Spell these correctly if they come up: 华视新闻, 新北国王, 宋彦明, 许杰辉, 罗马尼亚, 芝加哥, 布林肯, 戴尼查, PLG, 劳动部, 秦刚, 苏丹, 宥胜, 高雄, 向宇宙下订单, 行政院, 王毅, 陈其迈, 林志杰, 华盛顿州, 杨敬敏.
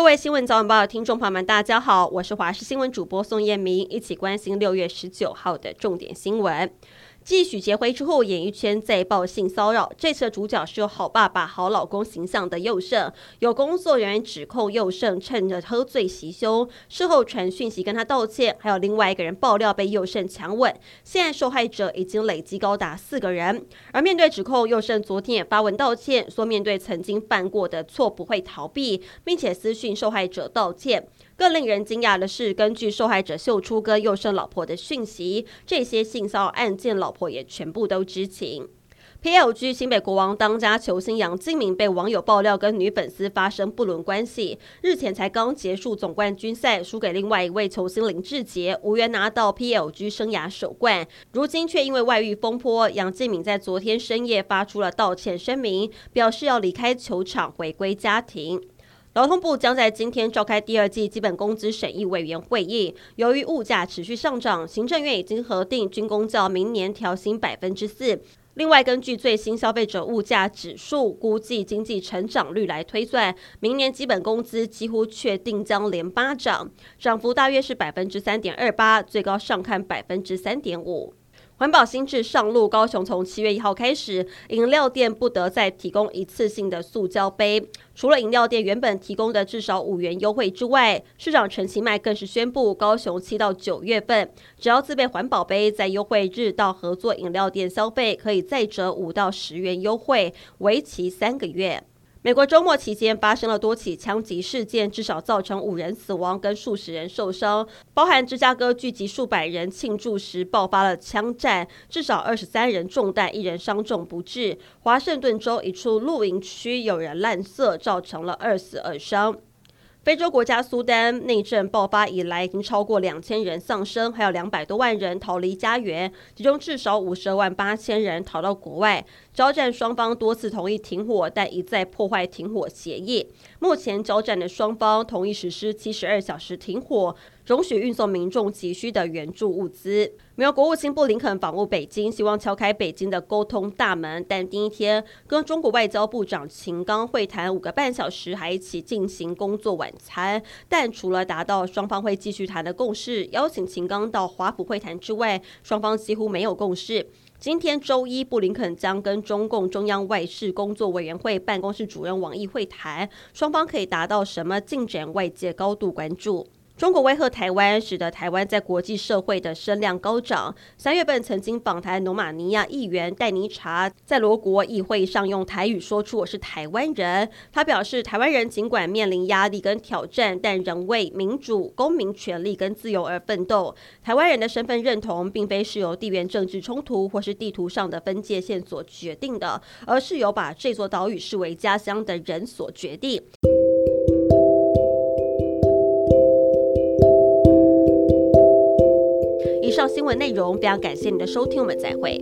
各位新闻早晚报的听众朋友们，大家好，我是华视新闻主播宋彦明，一起关心6月19号的重点新闻。继许杰辉之后，演艺圈再爆性骚扰，这次的主角是有好爸爸、好老公形象的宥胜。有工作人员指控宥胜趁着喝醉袭胸，事后传讯息跟他道歉，还有另外一个人爆料被宥胜强吻。现在受害者已经累积高达4个人。而面对指控，宥胜昨天也发文道歉，说面对曾经犯过的错不会逃避，并且私讯受害者道歉。更令人惊讶的是，根据受害者秀出跟宥胜老婆的讯息，这些性骚扰案件老婆也全部都知情。PLG 新北国王当家球星杨敬敏被网友爆料跟女粉丝发生不伦关系，日前才刚结束总冠军赛，输给另外一位球星林志杰，无缘拿到 PLG 生涯首冠，如今却因为外遇风波，杨敬敏在昨天深夜发出了道歉声明，表示要离开球场回归家庭。劳动部将在今天召开第二季基本工资审议委员会议。由于物价持续上涨，行政院已经核定军公教明年调薪4%。另外，根据最新消费者物价指数估计经济成长率来推算，明年基本工资几乎确定将连8涨，涨幅大约是3.28%，最高上看3.5%。环保新制上路，高雄从7月1号开始，饮料店不得再提供一次性的塑胶杯。除了饮料店原本提供的至少5元优惠之外，市长陈其迈更是宣布，高雄7到9月份，只要自备环保杯，在优惠日到合作饮料店消费，可以再折5到10元优惠，为期3个月。美国周末期间发生了多起枪击事件，至少造成5人死亡跟数十人受伤，包含芝加哥聚集数百人庆祝时爆发了枪战，至少23人中弹，1人伤重不治。华盛顿州一处露营区有人滥射，造成了2死2伤。非洲国家苏丹内战爆发以来，已经超过2000人丧生，还有200多万人逃离家园，其中至少528000人逃到国外。交战双方多次同意停火，但一再破坏停火协议。目前交战的双方同意实施72小时停火，容许运送民众急需的援助物资。美国国务卿布林肯访问北京，希望敲开北京的沟通大门，但第一天跟中国外交部长秦刚会谈5个半小时，还一起进行工作晚餐。但除了达到双方会继续谈的共识，邀请秦刚到华府会谈之外，双方几乎没有共识。今天周一，布林肯将跟中共中央外事工作委员会办公室主任王毅会谈，双方可以达到什么进展，外界高度关注。中国威吓台湾，使得台湾在国际社会的声量高涨。3月份曾经访台罗马尼亚议员戴尼查在罗国议会上用台语说出“我是台湾人”。他表示，台湾人尽管面临压力跟挑战，但仍为民主、公民权利跟自由而奋斗。台湾人的身份认同，并非是由地缘政治冲突或是地图上的分界线所决定的，而是由把这座岛屿视为家乡的人所决定。以上新闻内容，非常感谢您的收听，我们再会。